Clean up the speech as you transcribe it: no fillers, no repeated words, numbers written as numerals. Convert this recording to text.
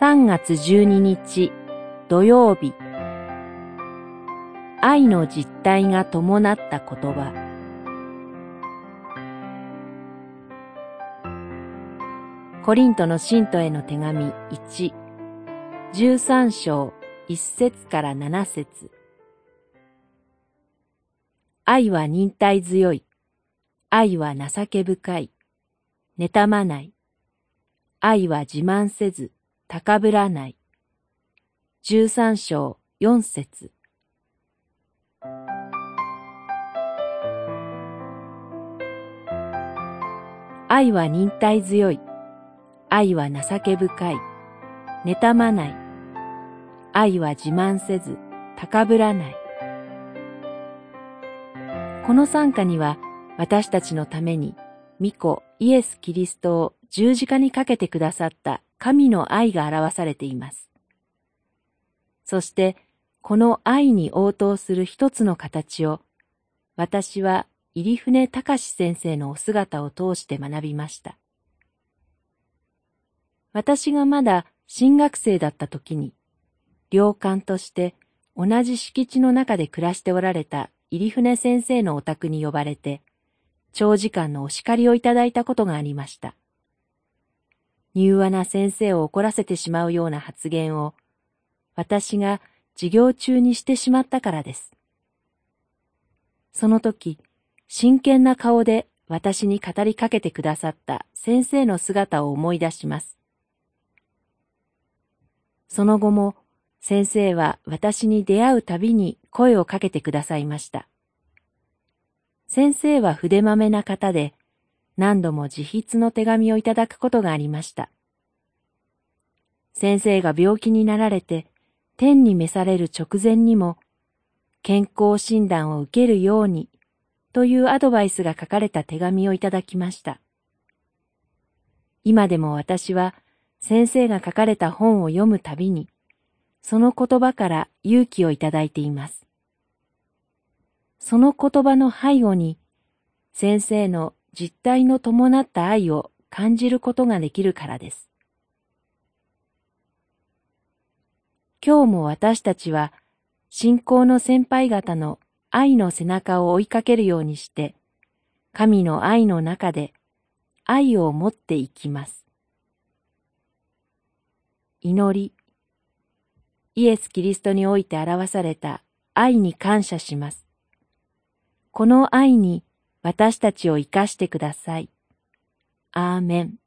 3月12日土曜日、愛の実態が伴った言葉。コリントの信徒への手紙1、13章1節から7節。愛は忍耐強い。愛は情け深い。妬まない。愛は自慢せず、高ぶらない。13章4節。愛は忍耐強い。愛は情け深い。妬まない。愛は自慢せず、高ぶらない。この賛歌には、私たちのために、御子イエス・キリストを十字架にかけてくださった神の愛が表されています。そして、この愛に応答する一つの形を、私は入船隆先生のお姿を通して学びました。私がまだ神学生だった時に、寮監として同じ敷地の中で暮らしておられた入船先生のお宅に呼ばれて、長時間のお叱りをいただいたことがありました。柔和な先生を怒らせてしまうような発言を、私が授業中にしてしまったからです。その時、真剣な顔で私に語りかけてくださった先生の姿を思い出します。その後も、先生は私に出会うたびに声をかけてくださいました。先生は筆まめな方で、何度も自筆の手紙をいただくことがありました。先生が病気になられて、天に召される直前にも、健康診断を受けるように、というアドバイスが書かれた手紙をいただきました。今でも私は、先生が書かれた本を読むたびに、その言葉から勇気をいただいています。その言葉の背後に、先生の実態の伴った愛を感じることができるからです。今日も私たちは、信仰の先輩方の愛の背中を追いかけるようにして、神の愛の中で愛を持っていきます。祈り、イエス・キリストにおいて表された愛に感謝します。この愛に私たちを生かしてください。アーメン。